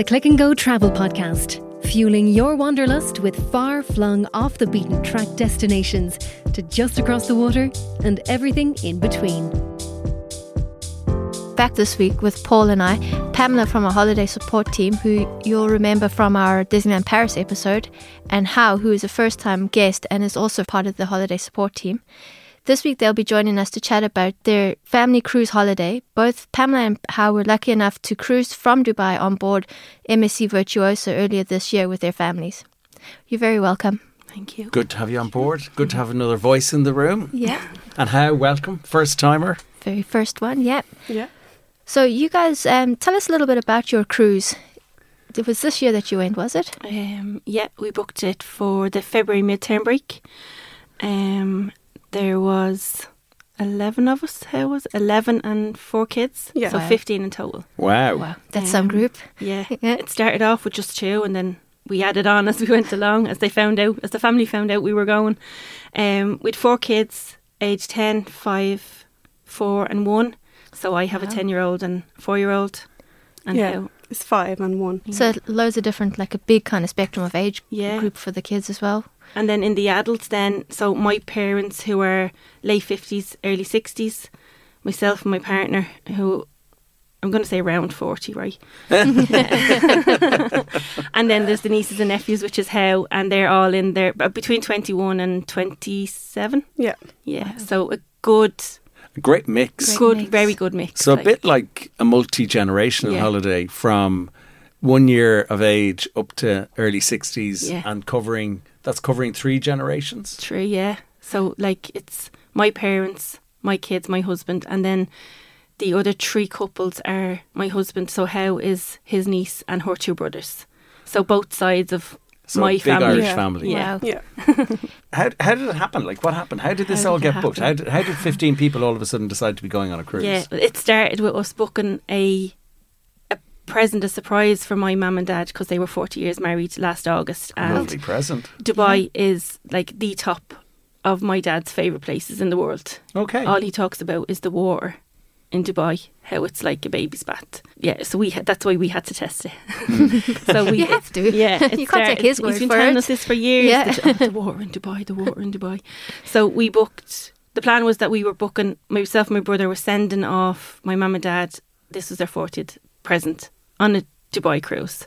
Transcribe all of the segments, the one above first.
the Click and Go Travel Podcast, fueling your wanderlust with far-flung, off-the-beaten-track destinations to just across the water and everything in between. Back this week with Paul and I, Pamela from our holiday support team, who you'll remember from our Disneyland Paris episode, and Hao, who is a first-time guest and is also part of the holiday support team. This week they'll be joining us to chat about their family cruise holiday. Both Pamela and Hao were lucky enough to cruise from Dubai on board MSC Virtuosa earlier this year with their families. You're very welcome. Thank you. Good to have you on board. Good to have another voice in the room. Yeah. And Hao, welcome. First timer. Very first one, yeah. Yeah. So you guys, tell us a little bit about your cruise. It was this year that you went, was it? Yeah, we booked it for the February midterm break. There was 11 of us. How was 11 and four kids? Yeah. So wow. 15 in total. Wow. That's some group. Yeah. It started off with just two, and then we added on as we went along, as the family found out we were going. With four kids, age 10, 5, 4 and 1. So I have a 10-year-old and 4-year-old. And it's 5 and 1. So loads of different, like a big kind of spectrum of age group for the kids as well. And then in the adults then, so my parents who are late 50s, early 60s, myself and my partner who, I'm going to say around 40, right? And then there's the nieces and nephews, which is Hao, and they're all in there between 21 and 27. Yeah. Yeah, wow. So a great mix. Very good mix. So a bit like a multi-generational holiday from 1 year of age up to early 60s and covering... That's covering three generations? Three, yeah. So, like, it's my parents, my kids, my husband, and then the other three couples are my husband. So, Hao is his niece and her two brothers. So, both sides of my family. Big Irish family. Yeah. Wow. How did it happen? Like, what happened? How did this all get booked? How did 15 people all of a sudden decide to be going on a cruise? Yeah, it started with us booking a surprise for my mum and dad because they were 40 years married last August. And lovely present. Dubai is like the top of my dad's favourite places in the world. Okay. All he talks about is the water in Dubai, how it's like a baby's bath. Yeah, so that's why we had to test it. So you have to. Yeah, you can't take his word for it. He's been telling us this for years. Yeah. The water in Dubai, the water in Dubai. So we booked. The plan was that we were booking. Myself and my brother were sending off my mum and dad. This was their 40th present on a Dubai cruise.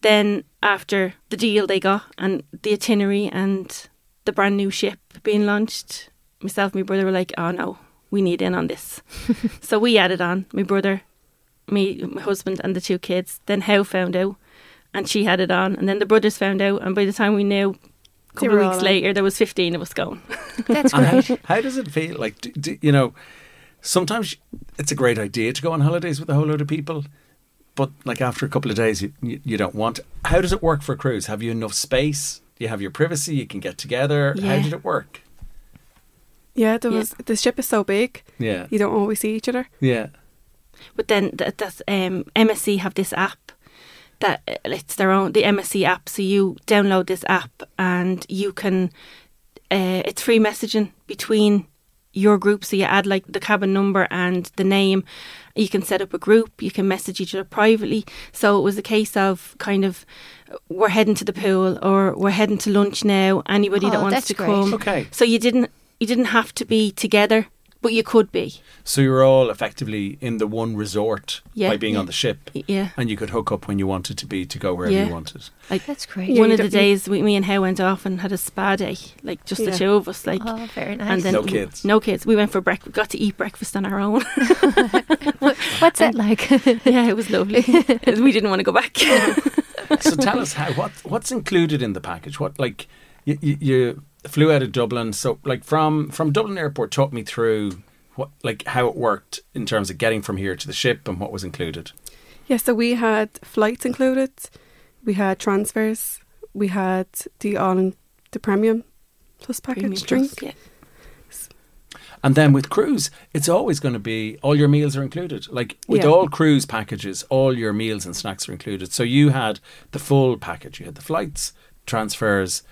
Then after the deal they got and the itinerary and the brand new ship being launched, myself and my brother were like, oh no, we need in on this. So we added on, my brother, me, my husband and the two kids. Then Hao found out and she had it on, and then the brothers found out, and by the time we knew, a couple of weeks later, there was 15 of us going. That's great. How does it feel? Like, you know, sometimes it's a great idea to go on holidays with a whole load of people, but like after a couple of days, you don't want to. How does it work for a cruise? Have you enough space? Do you have your privacy? You can get together. Yeah. How did it work? Yeah, there was the ship is so big. Yeah, you don't always see each other. Yeah, but then that's MSC have this app that it's their own, the MSC app. So you download this app and you can it's free messaging between your group. So you add like the cabin number and the name. You can set up a group. You can message each other privately. So it was a case of kind of, we're heading to the pool or we're heading to lunch now. Anybody that wants to come. Okay. So you didn't have to be together, but you could be. So you were all effectively in the one resort by being on the ship. Yeah. And you could hook up when you wanted to be to go wherever you wanted. Like, that's great. One of the days me and Hao went off and had a spa day, like just the two of us. Like, oh, very nice. And then no kids. We went for breakfast, got to eat breakfast on our own. What's that like? Yeah, it was lovely. We didn't want to go back. So tell us how what's included in the package. What, like, you flew out of Dublin, so like from Dublin Airport, talk me through what, like, how it worked in terms of getting from here to the ship and what was included. Yeah, so we had flights included, we had transfers, we had the Premium Plus package, And then with cruise, it's always going to be all your meals are included. Like with all cruise packages, all your meals and snacks are included. So you had the full package. You had the flights, transfers.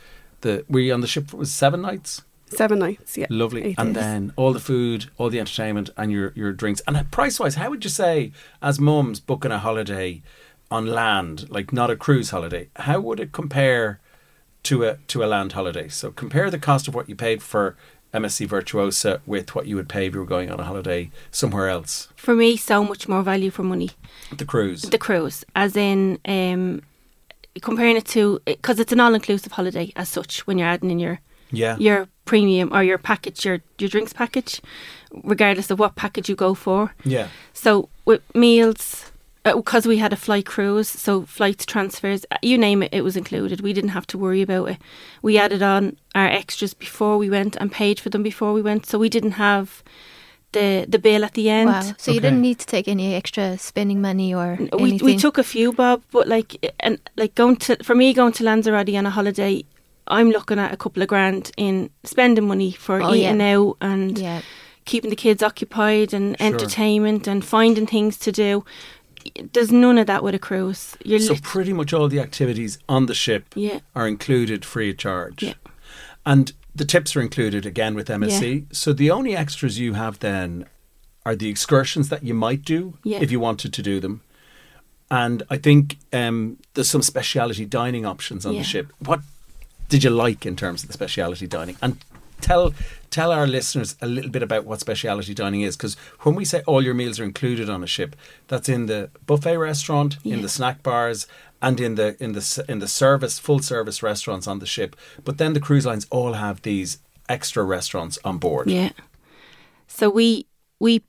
Were you on the ship? It was 7 nights? 7 nights, yeah. Lovely. 8 days. And then all the food, all the entertainment and your drinks. And price-wise, how would you say, as mums booking a holiday on land, like not a cruise holiday, how would it compare to a land holiday? So compare the cost of what you paid for MSC Virtuosa with what you would pay if you were going on a holiday somewhere else. For me, so much more value for money. The cruise. The cruise, as in comparing it to, because it's an all-inclusive holiday as such when you're adding in your premium or your package, your drinks package, regardless of what package you go for. Yeah. So with meals, because we had a flight cruise, so flights, transfers, you name it, it was included. We didn't have to worry about it. We added on our extras before we went and paid for them before we went, so we didn't have the bill at the end. Wow. So okay. You didn't need to take any extra spending money or anything? We took a few, Bob, but going to Lanzarote on a holiday, I'm looking at a couple of grand in spending money for eating out and keeping the kids occupied and entertainment and finding things to do. There's none of that with a cruise. So pretty much all the activities on the ship are included free of charge. Yeah. And the tips are included again with MSC. Yeah. So the only extras you have then are the excursions that you might do if you wanted to do them. And I think there's some speciality dining options on the ship. What did you like in terms of the speciality dining? And tell our listeners a little bit about what speciality dining is, because when we say all your meals are included on a ship, that's in the buffet restaurant, in the snack bars, and in the full service restaurants on the ship. But then the cruise lines all have these extra restaurants on board. Yeah. So we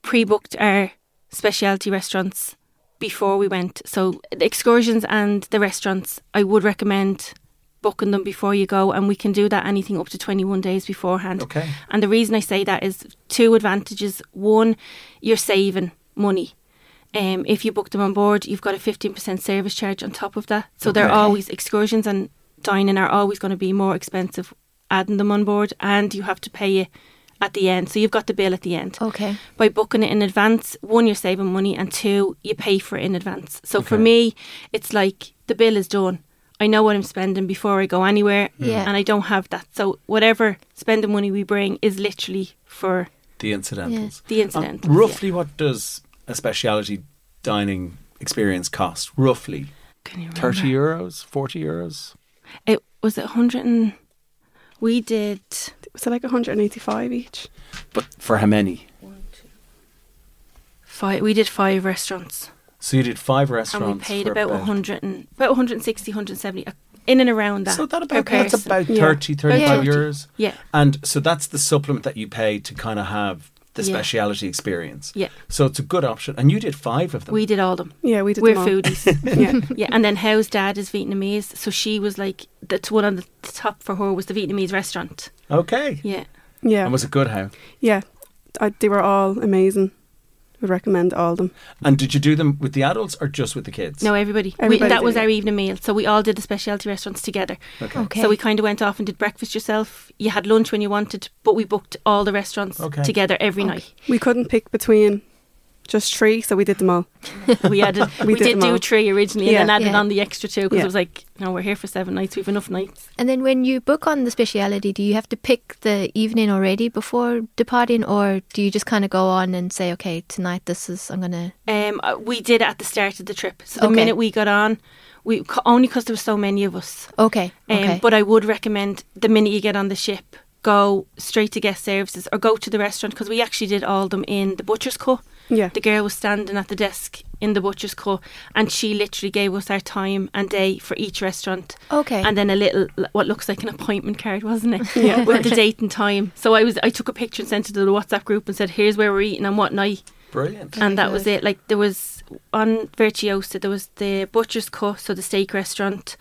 pre-booked our speciality restaurants before we went. So the excursions and the restaurants, I would recommend booking them before you go, and we can do that anything up to 21 days beforehand. Okay. And the reason I say that is two advantages. One, you're saving money. If you book them on board, you've got a 15% service charge on top of that. So they're always, excursions and dining are always going to be more expensive adding them on board, and you have to pay it at the end. So you've got the bill at the end. Okay. By booking it in advance, one, you're saving money, and two, you pay for it in advance. So for me, it's like the bill is done. I know what I'm spending before I go anywhere, and I don't have that. So whatever spending money we bring is literally for the incidentals. Yeah. The incidentals. Roughly, what does a speciality dining experience cost? Roughly, can you remember? €30, €40. It was 100, and we did. Was it like 185 each? But for how many? 5. We did 5 restaurants. So you did 5 restaurants. And we paid about 160, 170, in and around that. So that that's about 30, 35 euros. Yeah. And so that's the supplement that you pay to kind of have the speciality experience. Yeah. So it's a good option. And you did 5 of them. We did all of them. Yeah, we did them all. We're foodies. Yeah. And then Howe's dad is Vietnamese. So she was like, that's one on the top for her was the Vietnamese restaurant. Okay. Yeah. Yeah. And was it good, How? Yeah. They were all amazing. Would recommend all of them. And did you do them with the adults or just with the kids? No, everybody that was our evening meal. So we all did the specialty restaurants together. Okay. So we kind of went off and did breakfast yourself. You had lunch when you wanted, but we booked all the restaurants together every night. We couldn't pick between just 3, so we did them all. we did do 3 originally and then added on the extra 2 because it was like, no, we're here for 7 nights, we've enough nights. And then when you book on the speciality, do you have to pick the evening already before departing, or do you just kind of go on and say, okay, tonight this is, I'm going to... we did it at the start of the trip. So the minute we got on, we only because there were so many of us. Okay. But I would recommend the minute you get on the ship, go straight to guest services or go to the restaurant, because we actually did all of them in the Butcher's Cut. Yeah. The girl was standing at the desk in the Butcher's Cut, and she literally gave us our time and day for each restaurant. Okay. And then a little, what looks like an appointment card, wasn't it? Yeah. With the date and time. So I took a picture and sent it to the WhatsApp group and said, here's where we're eating and what night. Brilliant. And that was it. Like, there was, on Virtuosa, there was the Butcher's Cut, so the steak restaurant,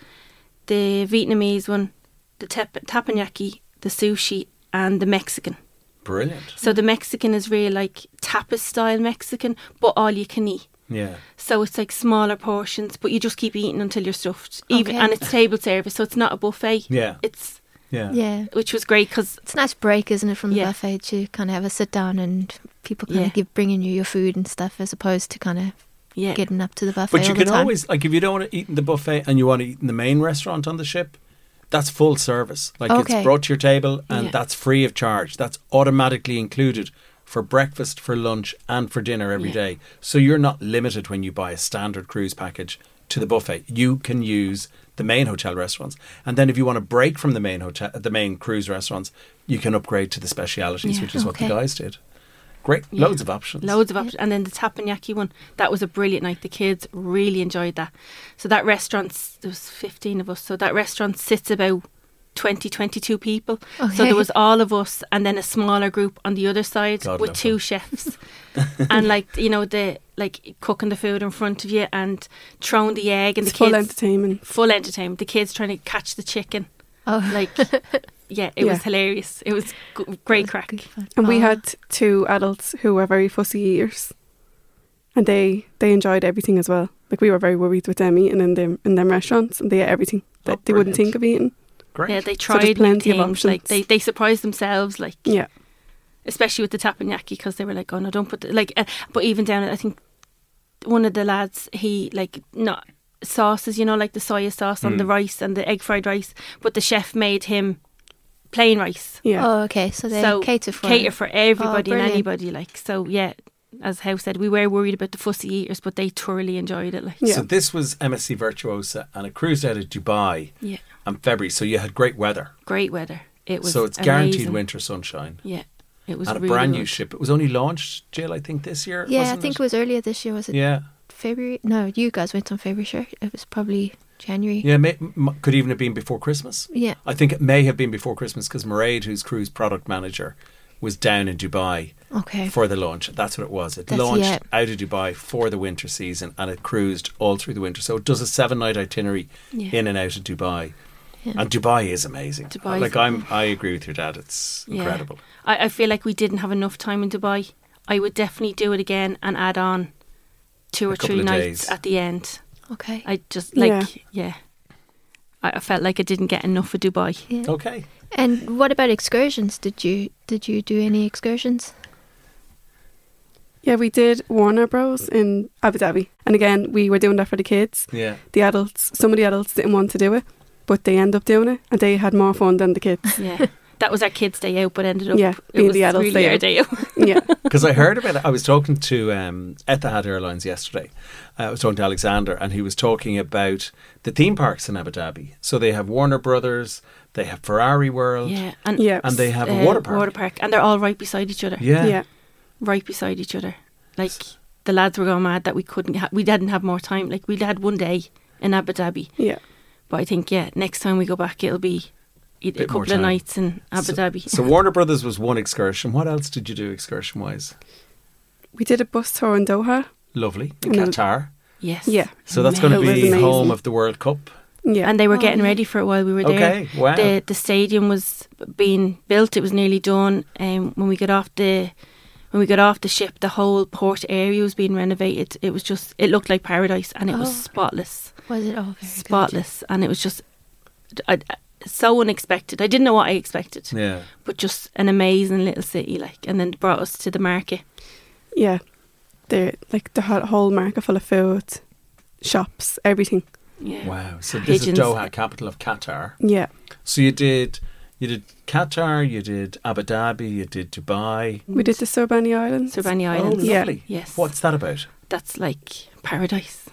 the Vietnamese one, the teppanyaki, the sushi, and the Mexican. Brilliant. So the Mexican is really like tapas style Mexican, but all you can eat. Yeah. So it's like smaller portions, but you just keep eating until you're stuffed. Even and it's table service, so it's not a buffet. Yeah. It's which was great, because it's a nice break, isn't it, from the buffet to kind of have a sit down and people kind of bringing you your food and stuff, as opposed to kind of getting up to the buffet. But you can always, like, if you don't want to eat in the buffet and you want to eat in the main restaurant on the ship, that's full service. Like, it's brought to your table, and that's free of charge. That's automatically included for breakfast, for lunch, and for dinner every day. So you're not limited when you buy a standard cruise package to the buffet. You can use the main hotel restaurants. And then if you want to break from the main hotel, the main cruise restaurants, you can upgrade to the specialities, which is what the guys did. Great. Yeah. Loads of options. Loads of options. And then the Teppanyaki one, that was a brilliant night. The kids really enjoyed that. So that restaurant, there was 15 of us. So that restaurant sits about 20, 22 people. Okay. So there was all of us and then a smaller group on the other side with two chefs. And like, you know, the like cooking the food in front of you and throwing the egg and it's the kids. Full entertainment. Full entertainment. The kids trying to catch the chicken. Oh. Like... Yeah, it was hilarious. It was great crack. And we had two adults who were very fussy eaters. And they enjoyed everything as well. Like we were very worried with them eating in them restaurants, and they ate everything that they wouldn't think of eating. Great. Yeah, they tried plenty of options. Like they surprised themselves. Like especially with the Teppanyaki, because they were like, oh no, don't put the, like. But even down, I think one of the lads not sauces, you know, like the soya sauce on the rice and the egg fried rice, but the chef made him plain rice. Yeah. Oh, okay. So they cater for everybody and anybody. Like, so yeah, as Howe said, we were worried about the fussy eaters, but they thoroughly enjoyed it. Like, so this was MSC Virtuosa, and it cruised out of Dubai. Yeah. In February, so you had great weather. Great weather. It was. So it's guaranteed amazing. Winter sunshine. Yeah. It was. And really a brand new ship. It was only launched, Jill, I think, this year. Yeah, wasn't I think it was earlier this year. Was it? Yeah. February? No, you guys went on February. Sure, it was probably. January. Yeah, could even have been before Christmas. Yeah. I think it may have been before Christmas because Mairead, who's cruise product manager, was down in Dubai for the launch. That's what it was. It launched out of Dubai for the winter season, and it cruised all through the winter. So it does a 7-night itinerary in and out of Dubai. Yeah. And Dubai is amazing. I agree with your dad. It's incredible. I feel like we didn't have enough time in Dubai. I would definitely do it again and add on 2 or 3 nights at the end. Okay. I just I felt like I didn't get enough of Dubai. Yeah. Okay. And what about excursions? Did you do any excursions? Yeah, we did Warner Bros in Abu Dhabi, and again we were doing that for the kids. Yeah. The adults, some of the adults didn't want to do it, but they ended up doing it, and they had more fun than the kids. Yeah. That was our kids' day out, but ended up being the adults' really day out. Yeah, because I heard about it. I was talking to Etihad Airlines yesterday. I was talking to Alexander, and he was talking about the theme parks in Abu Dhabi. So they have Warner Brothers, they have Ferrari World, and they have a water park, and they're all right beside each other. Yeah, right beside each other. Like the lads were going mad that we couldn't. We didn't have more time. Like we had one day in Abu Dhabi. Yeah, but I think next time we go back, it'll be. A couple of nights in Abu Dhabi. So Warner Brothers was one excursion. What else did you do excursion-wise? We did a bus tour in Doha. Lovely. In Qatar. Yes. Yeah. So that's going to be home of the World Cup. Yeah. And they were getting ready for it while we were there. Okay, wow. The stadium was being built. It was nearly done. When we got off the ship, the whole port area was being renovated. It was just, it looked like paradise, and it was spotless. Was it? Oh, very spotless. Good. And it was just... so unexpected. I didn't know what I expected. Yeah. But just an amazing little city, like, and then brought us to the market. Yeah. The whole market full of food, shops, everything. Yeah. Wow. So this is Doha, capital of Qatar. Yeah. So you did Qatar, you did Abu Dhabi, you did Dubai. We did the Sir Bani Islands. Sir Bani Islands. Oh, lovely. Yeah. Yes. What's that about? That's like paradise.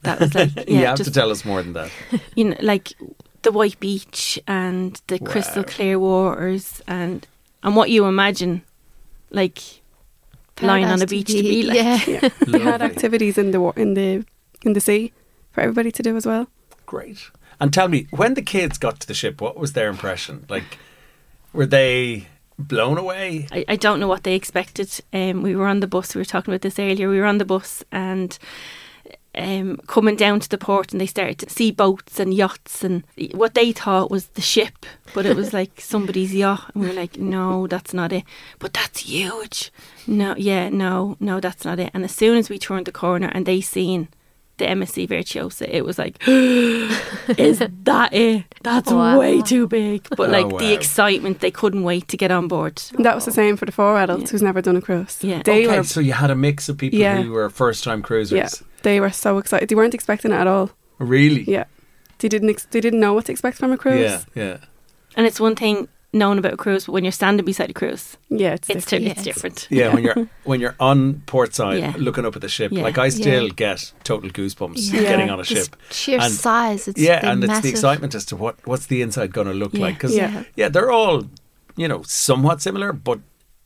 That was like you have to tell us more than that. You know, like the white beach and the crystal clear waters and what you imagine like paradise lying on a beach to be like. Yeah. They had activities in the sea for everybody to do as well. Great. And tell me, when the kids got to the ship, what was their impression? Like, were they blown away? I don't know what they expected. We were on the bus. We were talking about this earlier. We were on the bus and. Coming down to the port, and they started to see boats and yachts and what they thought was the ship, but it was like somebody's yacht, and we were like, no, that's not it, but that's huge. No, that's not it. And as soon as we turned the corner and they seen the MSC Virtuosa, it was like is that it? That's way too big. But the excitement, they couldn't wait to get on board. And that was the same for the 4 adults who's never done a cruise. So you had a mix of people who were first time cruisers. They were so excited. They weren't expecting it at all. Really? Yeah. They didn't know what to expect from a cruise. Yeah. And it's one thing known about a cruise, but when you're standing beside a cruise, it's different. Yeah, yeah. when you're on port side looking up at the ship, like I still get total goosebumps getting on a ship. Just sheer size, it's the excitement as to what's the inside going to look like. Because they're all somewhat similar, but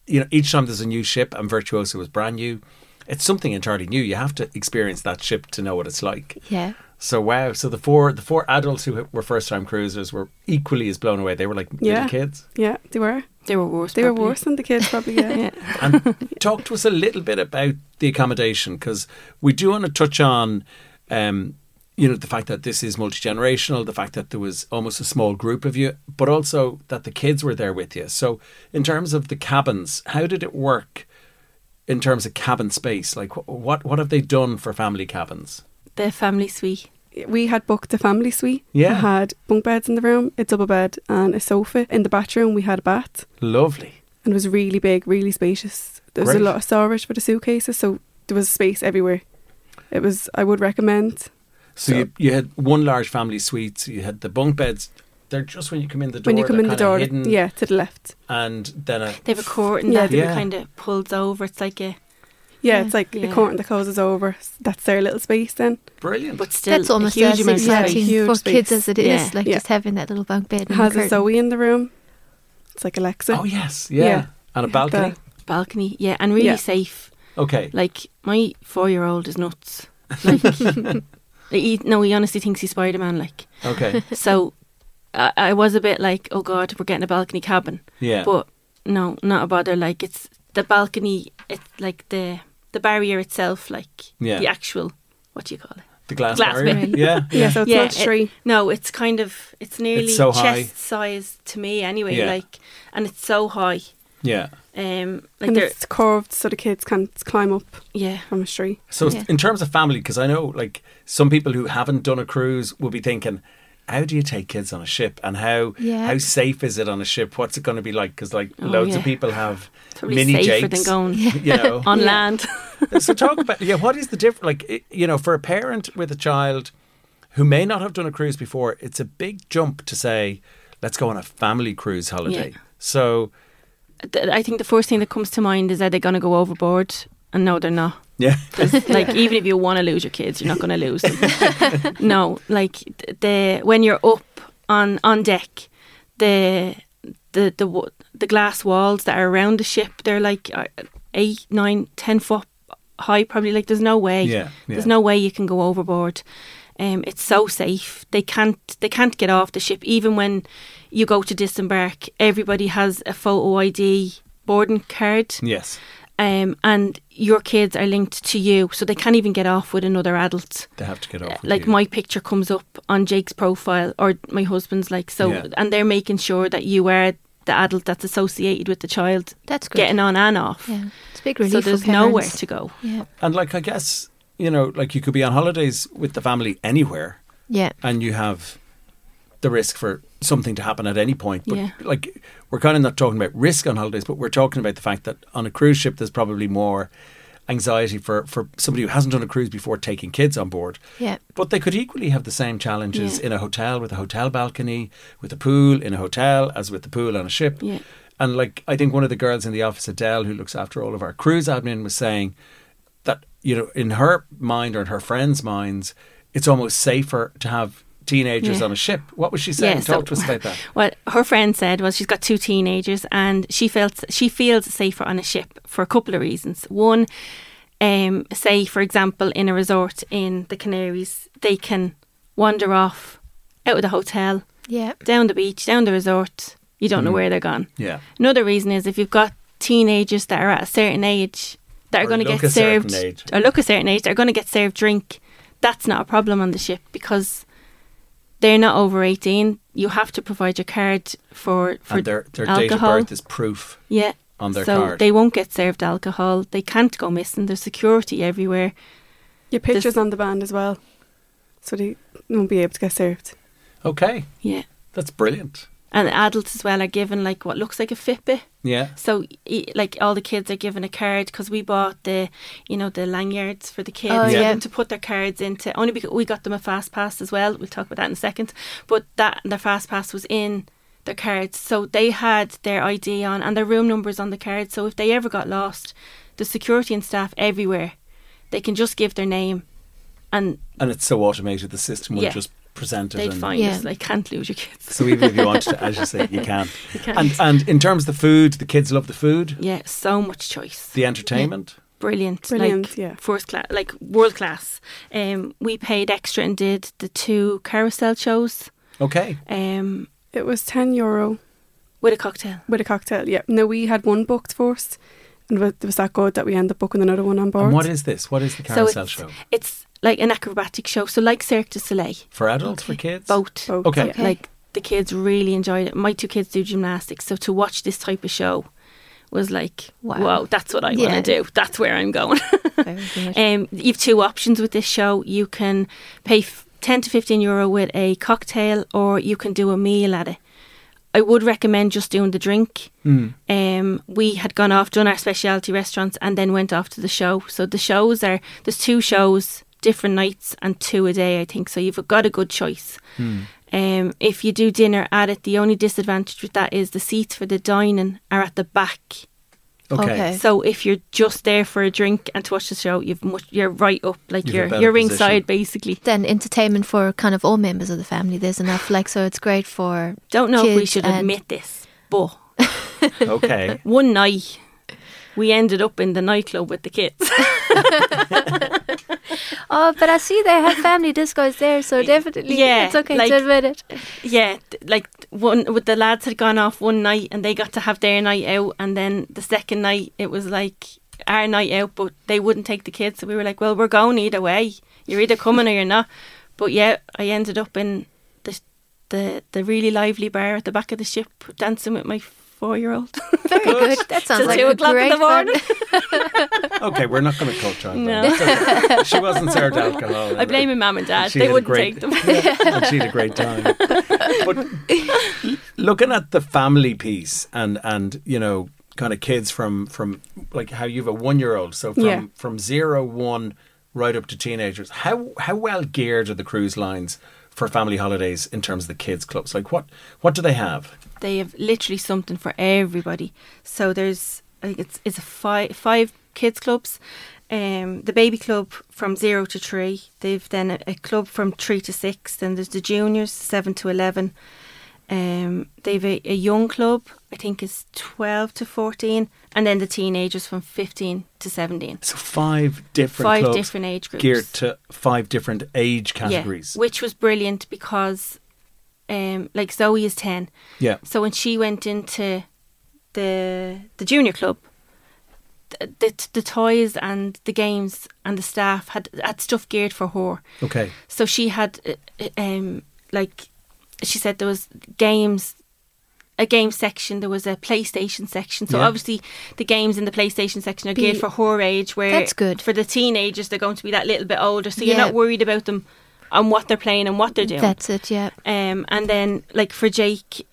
each time there's a new ship, and Virtuosa was brand new. It's something entirely new. You have to experience that ship to know what it's like. Yeah. So wow. So the four adults who were first time cruisers were equally as blown away. They were like little kids. Yeah, they were. They were worse than the kids probably. Yeah. And talk to us a little bit about the accommodation, because we do want to touch on, the fact that this is multi generational, the fact that there was almost a small group of you, but also that the kids were there with you. So in terms of the cabins, how did it work? In terms of cabin space, like what have they done for family cabins? The family suite. We had booked a family suite. Yeah. We had bunk beds in the room, a double bed and a sofa. In the bathroom, we had a bath. Lovely. And it was really big, really spacious. There was a lot of storage for the suitcases, so there was space everywhere. It was, I would recommend. So you had one large family suite, so you had the bunk beds. They're just when you come in the door. When you come in the door, hidden, to the left. And then they have a curtain that kind of pulls over. It's like a... Yeah, it's like the curtain that closes over. That's their little space then. Brilliant. But still, that's almost a huge amount of space. For kids as it is, just having that little bunk bed. It has a Zoe in the room. It's like Alexa. Oh, yes. Yeah. And a balcony. And really safe. Okay. Like, my 4-year-old is nuts. Like, he honestly thinks he's Spider-Man. Like. Okay. So... I was a bit like, oh God, we're getting a balcony cabin. Yeah. But no, not a bother. Like, it's the balcony, it's like the barrier itself, like the actual, what do you call it? The glass barrier. Yeah, so it's not tree. It's kind of, it's nearly so chest size to me anyway. Yeah. Like, and it's so high. Yeah. Like, and it's curved so the kids can climb up from a tree. So in terms of family, because I know like some people who haven't done a cruise will be thinking, how do you take kids on a ship, and how safe is it on a ship? What's it going to be like? Because loads of people have mini jakes. Than going on land. So talk about what is the difference? Like for a parent with a child who may not have done a cruise before, it's a big jump to say, let's go on a family cruise holiday. Yeah. So I think the first thing that comes to mind is, are they going to go overboard? And no, they're not. Yeah. Like, even if you want to lose your kids, you're not going to lose them. No, like when you're up on deck, the glass walls that are around the ship, they're like 8, 9, 10 foot high probably. Like, there's no way. Yeah. There's no way you can go overboard. It's so safe. They can't get off the ship. Even when you go to disembark, everybody has a photo ID boarding card. Yes. And your kids are linked to you, so they can't even get off with another adult. They have to get off with you. My picture comes up on Jake's profile, or my husband's, and they're making sure that you are the adult that's associated with the child. That's good. Getting on and off. Yeah. It's a big relief. So there's nowhere to go. Yeah. And I guess, you could be on holidays with the family anywhere. Yeah. And you have the risk for something to happen at any point, but we're kind of not talking about risk on holidays, but we're talking about the fact that on a cruise ship there's probably more anxiety for somebody who hasn't done a cruise before taking kids on board. Yeah. But they could equally have the same challenges in a hotel, with a hotel balcony, with a pool in a hotel, as with the pool on a ship. Yeah. And I think one of the girls in the office, Adele, who looks after all of our cruise admin, was saying that in her mind, or in her friends' minds, it's almost safer to have teenagers on a ship. What was she saying? Talk to us about that. What her friend said was she's got 2 teenagers, and she feels safer on a ship for a couple of reasons. One, say for example in a resort in the Canaries, they can wander off out of the hotel, down the beach, down the resort. You don't know where they're gone. Yeah. Another reason is if you've got teenagers that are at a certain age that are going to get served, or look a certain age, that are going to get served drink. That's not a problem on the ship because they're not over 18. You have to provide your card for their alcohol. Date of birth is proof on their card. So they won't get served alcohol. They can't go missing. There's security everywhere. Your picture's on the band as well. So they won't be able to get served. Okay. Yeah. That's brilliant. And adults as well are given what looks like a Fitbit. Yeah. So all the kids are given a card, because we bought the lanyards for the kids to put their cards into. Only because we got them a fast pass as well. We'll talk about that in a second. But that, their fast pass was in their cards. So they had their ID on and their room numbers on the card. So if they ever got lost, the security and staff everywhere, they can just give their name. And it's so automated, the system will just present it. They'd find us, like, can't lose your kids. So even if you want to, as you say, you can. You can. And in terms of the food, the kids love the food. Yeah, so much choice. The entertainment. Yeah. Brilliant, like, first class, like world class. We paid extra and did the two carousel shows. Okay. It was €10 with a cocktail. Yeah. No, we had one booked first, and it was that good that we ended up booking another one on board. And what is this? What is the carousel show? It's like an acrobatic show, so like Cirque du Soleil for adults, for kids, both. Okay. Like the kids really enjoyed it. My two kids do gymnastics, so to watch this type of show was like, wow, that's what I want to do. That's where I'm going. You have two options with this show. You can pay €10 to €15 with a cocktail, or you can do a meal at it. I would recommend just doing the drink. We had gone off, done our specialty restaurants, and then went off to the show. So the shows are, there's two shows, different nights, and two a day, I think. So you've got a good choice. If you do dinner at it, the only disadvantage with that is the seats for the dining are at the back. Okay. So if you're just there for a drink and to watch the show, you're right up, like you're ringside basically. Then entertainment for kind of all members of the family. There's enough, like, so it's great for. Don't know if we should admit this, but okay. One night we ended up in the nightclub with the kids. Oh, but I see they have family discos there, so definitely it's okay, like, to admit it. Yeah, like one with the lads had gone off one night and they got to have their night out, and then the second night it was like our night out, but they wouldn't take the kids, so we were like, well, we're going either way. You're either coming or you're not. But yeah, I ended up in the really lively bar at the back of the ship dancing with my four-year-old. Very good. That sounds like 2:00 in the morning. Okay, we're not going to coach on that. No. Okay. She wasn't served alcohol. I blame my mum and dad. They wouldn't take them. And she had a great time. But looking at the family piece and you know, kind of kids from like how you've a 1-year-old, so from 0-1 right up to teenagers, how well geared are the cruise lines for family holidays in terms of the kids clubs? Like what do they have? They have literally something for everybody. So there's, I think it's five kids clubs, the baby club from 0 to 3. They've then a club from 3 to 6. Then there's the juniors 7 to 11. They've a young club, I think is 12 to 14, and then the teenagers from 15 to 17. So five different age groups geared to 5 different age categories. Yeah, which was brilliant because, like Zoe is 10. Yeah. So when she went into the junior club, the toys and the games and the staff had stuff geared for her. Okay. So she had like. She said there was games, a game section, there was a PlayStation section. So obviously the games in the PlayStation section are geared for her age, where that's good. For the teenagers, they're going to be that little bit older. So you're not worried about them and what they're playing and what they're doing. That's it, yeah. And then like for Jake,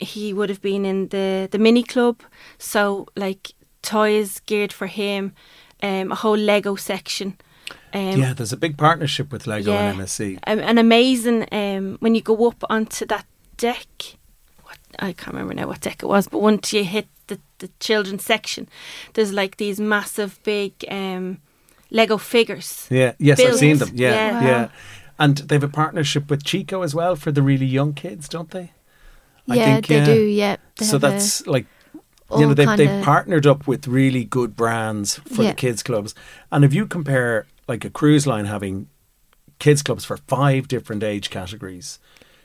he would have been in the mini club. So like toys geared for him, a whole Lego section. There's a big partnership with Lego and MSC. An amazing, when you go up onto that deck, I can't remember now what deck it was, but once you hit the children's section, there's like these massive big Lego figures. Yeah, yes, built. I've seen them. Yeah. And they have a partnership with Chico as well for the really young kids, don't they? I think they do. They so that's like... You know, they've partnered up with really good brands for the kids clubs. And if you compare like a cruise line having kids clubs for 5 different age categories,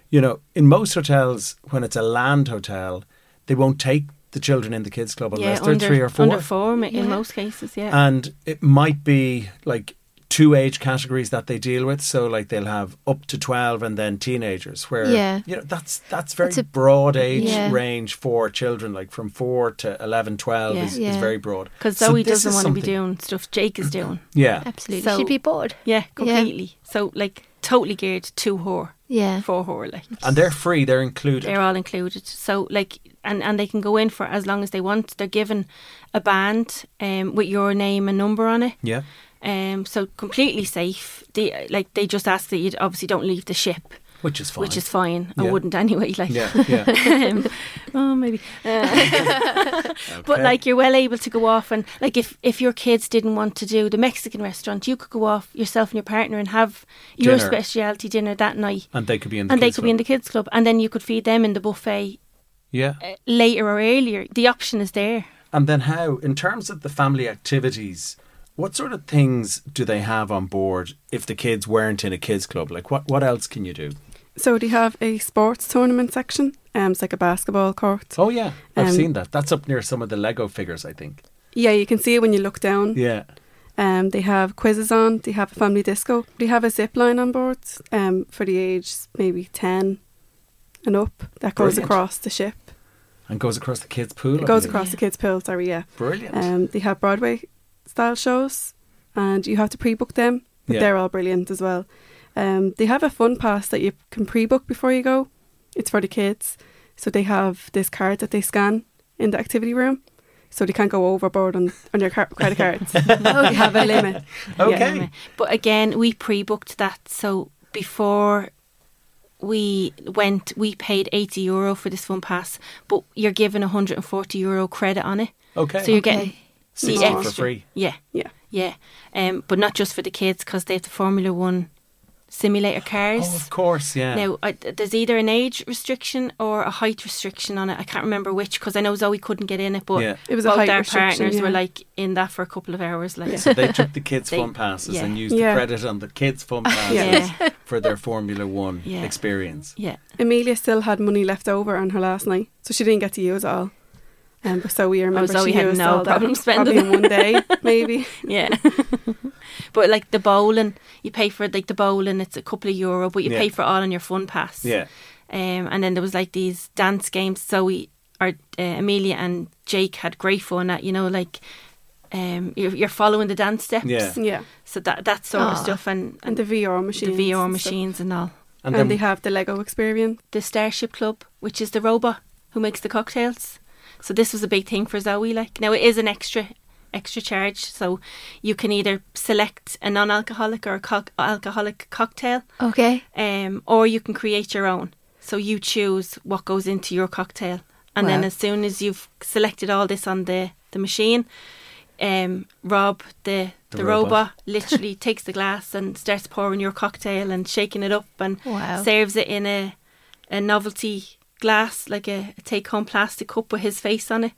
you know, in most hotels, when it's a land hotel, they won't take the children in the kids club unless they're 3 or 4. Under 4 in most cases, And it might be like 2 age categories that they deal with. So like they'll have up to 12 and then teenagers, where you know that's very broad age range for children, like from 4 to 11, 12 is very broad. Because Zoe doesn't want to be doing stuff Jake is doing. Yeah. Absolutely. So, she'd be bored. Yeah, completely. Yeah. So like totally geared to her. Yeah. For her. Like. And they're free, they're included. They're all included. So like, and they can go in for as long as they want. They're given a band with your name and number on it. Yeah. So completely safe. They just ask that you obviously don't leave the ship. Which is fine. Which is fine. Yeah. I wouldn't anyway. Like, yeah. Oh, maybe. Okay. But like, you're well able to go off, and like, if your kids didn't want to do the Mexican restaurant, you could go off yourself and your partner and have your specialty dinner that night. And they could be in the kids' club. And then you could feed them in the buffet. Yeah. Later or earlier, the option is there. And then how, in terms of the family activities, what sort of things do they have on board if the kids weren't in a kids' club? Like, what else can you do? So they have a sports tournament section. It's like a basketball court. Oh, yeah. I've seen that. That's up near some of the Lego figures, I think. Yeah, you can see it when you look down. Yeah. They have quizzes on. They have a family disco. They have a zip line on board for the age maybe 10 and up. That goes across the ship. And goes across the kids' pool? It goes across the kids' pool, sorry, yeah. Brilliant. They have Broadway-style shows and you have to pre-book them. But they're all brilliant as well. They have a fun pass that you can pre-book before you go. It's for the kids. So they have this card that they scan in the activity room. So they can't go overboard on their credit cards. They have a limit. Okay. Yeah, limit. But again, we pre-booked that. So before we went, we paid €80 for this fun pass, but you're given €140 credit on it. Okay. So you're getting 60 extra, for free. Yeah. Yeah. Yeah. But not just for the kids, because they have the Formula One simulator cars. Oh, of course, yeah. Now, there's either an age restriction or a height restriction on it. I can't remember which, because I know Zoe couldn't get in it, but it was both our partners were like in that for a couple of hours. Like. Yeah. So they took the kids' fun passes and used the credit on the kids' fun passes for their Formula One experience. Yeah. Amelia still had money left over on her last night, so she didn't get to use it all. So we remember Zoe she had used no all problem that spending probably in one day, maybe. Yeah. But like the bowling, you pay for like the bowling, it's a couple of euro, but you pay for it all on your fun pass. Yeah. And then there was like these dance games. So we, Amelia and Jake had great fun at, you know, like you're following the dance steps. Yeah. Yeah. So that sort of stuff and the VR machines. The VR machines and all. And they have the Lego experience. The Starship Club, which is the robot who makes the cocktails. So this was a big thing for Zoe. Like, now it is an extra charge, so you can either select a non-alcoholic or a alcoholic cocktail, or you can create your own. So you choose what goes into your cocktail, and then as soon as you've selected all this on the machine, Rob the robot literally takes the glass and starts pouring your cocktail and shaking it up and serves it in a novelty glass, like a take-home plastic cup with his face on it.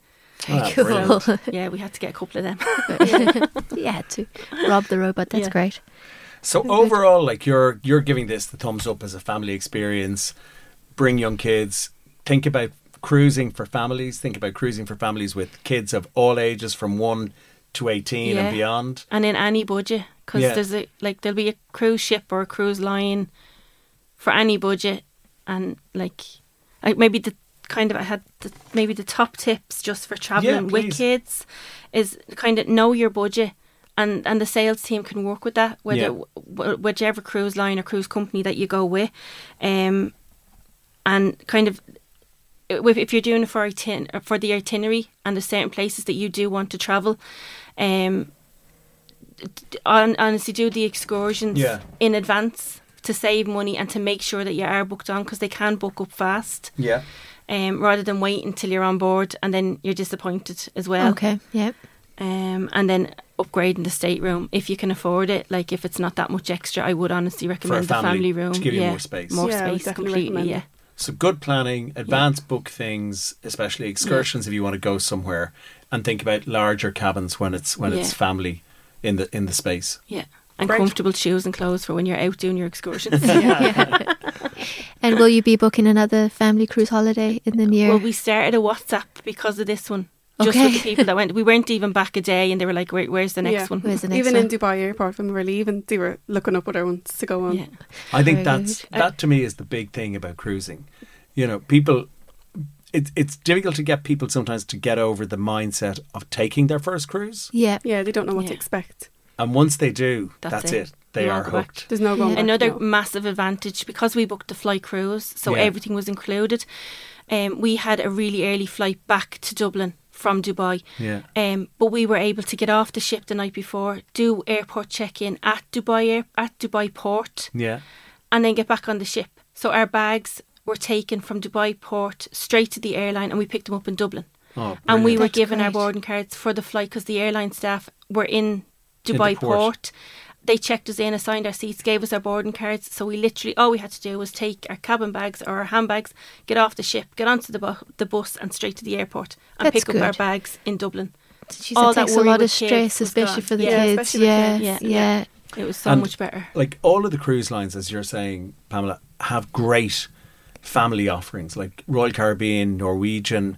Very cool. So, we had to get a couple of them. Yeah, to Rob the robot. That's great. So overall, like you're giving this the thumbs up as a family experience. Bring young kids. Think about cruising for families. Think about cruising for families with kids of all ages, from 1 to 18 and beyond. And in any budget, because there's there'll be a cruise ship or a cruise line for any budget, and maybe the top tips just for travelling with kids is kind of know your budget, and the sales team can work with that, whichever cruise line or cruise company that you go with, and kind of if you're doing it for the itinerary and the certain places that you do want to travel, honestly do the excursions in advance to save money and to make sure that you are booked on, because they can book up fast. Yeah. Rather than wait until you're on board and then you're disappointed as well. Okay, yep. And then upgrading the stateroom if you can afford it. Like, if it's not that much extra, I would honestly recommend the family room. To give you more space. More space, completely, yeah. So good planning, advanced book things, especially excursions if you want to go somewhere, and think about larger cabins when it's family in the space. Yeah. And comfortable shoes and clothes for when you're out doing your excursions. And will you be booking another family cruise holiday in the near? Well, we started a WhatsApp because of this one. Just for the people that went. We weren't even back a day, and they were like, where's the next one? Where's the next one? Even in Dubai airport, when we were leaving, they were looking up other ones to go on. Yeah. I think that to me is the big thing about cruising. You know, people... It's difficult to get people sometimes to get over the mindset of taking their first cruise. Yeah. Yeah, they don't know what to expect. And once they do, that's it. They are hooked. Back. There's no going back. Another massive advantage, because we booked the flight cruise, so everything was included. We had a really early flight back to Dublin from Dubai. Yeah. But we were able to get off the ship the night before, do airport check-in at Dubai port, and then get back on the ship. So our bags were taken from Dubai port straight to the airline, and we picked them up in Dublin. Oh, and we were given our boarding cards for the flight because the airline staff were in Dubai port. They checked us in, assigned our seats, gave us our boarding cards. So we literally, all we had to do was take our cabin bags or our handbags, get off the ship, get onto the bus and straight to the airport and pick up our bags in Dublin. She said all that takes a lot of stress, especially for the kids. Yeah. It was so much better. Like all of the cruise lines, as you're saying, Pamela, have great family offerings like Royal Caribbean, Norwegian,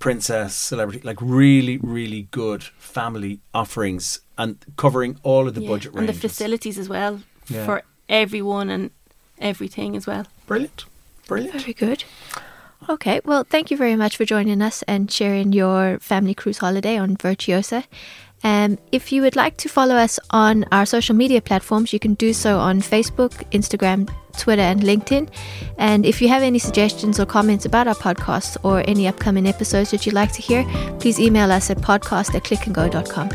Princess, Celebrity, like really, really good family offerings and covering all of the budget ranges. And the facilities as well for everyone and everything as well. Brilliant. Very good. Okay, well, thank you very much for joining us and sharing your family cruise holiday on Virtuosa. If you would like to follow us on our social media platforms, you can do so on Facebook, Instagram, Twitter and LinkedIn. And if you have any suggestions or comments about our podcast or any upcoming episodes that you'd like to hear, please email us at podcast@clickandgo.com.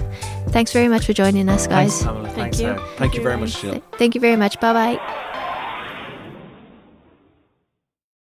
Thanks very much for joining us, guys. Thanks, Pamela. Thank you. Thank you very much, Jill. Thank you very much. Bye-bye.